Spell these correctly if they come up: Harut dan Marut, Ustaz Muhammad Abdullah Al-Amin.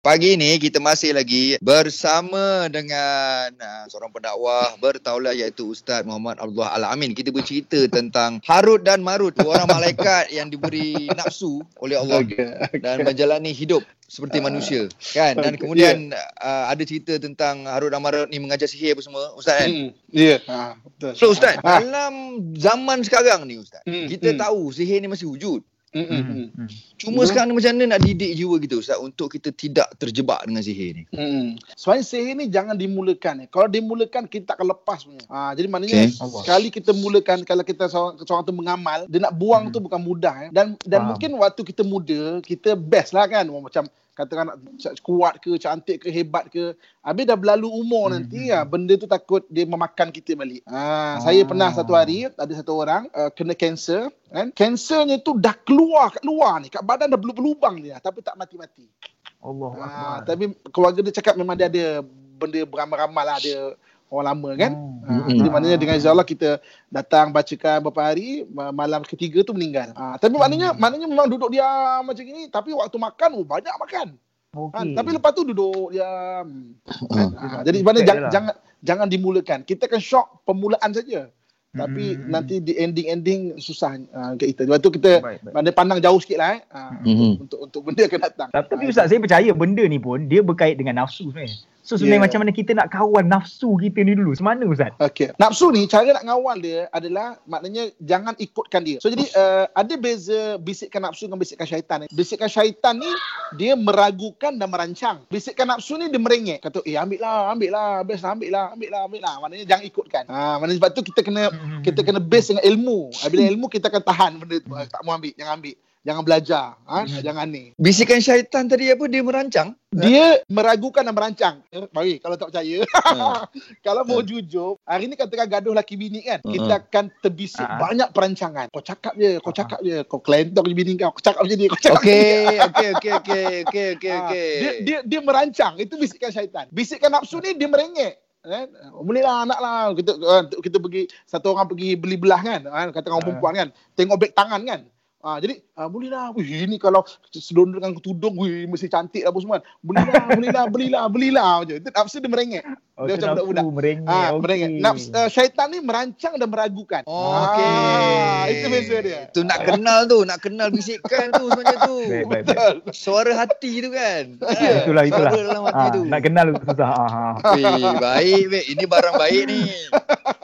Pagi ni kita masih lagi bersama dengan seorang pendakwah bertauliah iaitu Ustaz Muhammad Abdullah Al-Amin. Kita bercerita tentang Harut dan Marut, dua orang malaikat yang diberi nafsu oleh Allah dan menjalani hidup seperti manusia, kan? Dan kemudian ada cerita tentang Harut dan Marut ni mengajar sihir apa semua, Ustaz, kan? Ya. Betul. So Ustaz, dalam zaman sekarang ni Ustaz, kita tahu sihir ni masih wujud. Cuma sekarang ni macam mana nak didik jiwa kita Ustaz untuk kita tidak terjebak dengan sihir ni? Sebenarnya sihir ni jangan dimulakan. Kalau dimulakan kita akan lepas punya. Jadi maknanya sekali kita mulakan, kalau kita seorang tu mengamal, dia nak buang tu bukan mudah. Dan mungkin waktu kita muda, kita best lah kan, macam katakan kuat ke, cantik ke, hebat ke. Habis dah berlalu umur nanti, benda tu takut dia memakan kita balik. Saya pernah satu hari ada satu orang kena kanser. Kansernya tu dah keluar kat luar ni, kat badan dah berlubang dia, tapi tak mati-mati. Allah Akbar. Tapi keluarga dia cakap memang dia ada benda beramal-ramal lah, dia orang lama kan. Jadi maknanya dengan izin Allah kita datang bacakan beberapa hari, malam ketiga tu meninggal. Tapi maknanya memang duduk diam macam ni, tapi waktu makan banyak makan. Tapi lepas tu duduk diam. Jadi maknanya jangan dimulakan. Kita kan syok permulaan saja. Tapi nanti di ending-ending susah kita. Lepas tu kita pandai pandang jauh sikit lah untuk benda akan datang. Tapi Ustaz, saya percaya benda ni pun dia berkait dengan nafsu sebenarnya. So sebenarnya macam mana kita nak kawal nafsu kita ni dulu? Semana Ustaz? Okay. Nafsu ni cara nak ngawal dia adalah maknanya jangan ikutkan dia. So jadi ada beza bisikan nafsu dengan bisikan syaitan. Bisikan syaitan ni dia meragukan dan merancang. Bisikan nafsu ni dia merengek. Kata ambil lah. Maknanya jangan ikutkan. Maknanya sebab tu kita kena base dengan ilmu. Bila ilmu kita akan tahan benda tu. Tak mau ambil, jangan ambil. Jangan belajar, jangan ni. Bisikan syaitan tadi apa? Dia merancang? Dia meragukan dan merancang. Mari, kalau tak percaya. Kalau mau jujur, hari ni katakan gaduh laki bini kan. Kita akan terbisik banyak perancangan. Kau cakap je. Kau kelentong je bini kau. Kau cakap macam ni, kau cakap Okey. Dia merancang. Itu bisikan syaitan. Bisikan nafsu ni dia merengek. Boleh lah anak lah, kita pergi, satu orang pergi beli belah kan. Kata orang perempuan kan, tengok beg tangan kan. Jadi boleh lah, ini kalau sedondor dengan tudung, mesti cantik lah apa semua. Belilah je. Itu nafsu dia merengek. Dia macam budak-budak. Merengek. Nafsu syaitan ni merancang dan meragukan. Itu beza dia. Tu nak kenal bisikan tu sebenarnya tu. Betul. Suara hati tu kan. Itulah. Suara dalam hati tu. Nak kenal susah. Baik. Ini barang baik ni.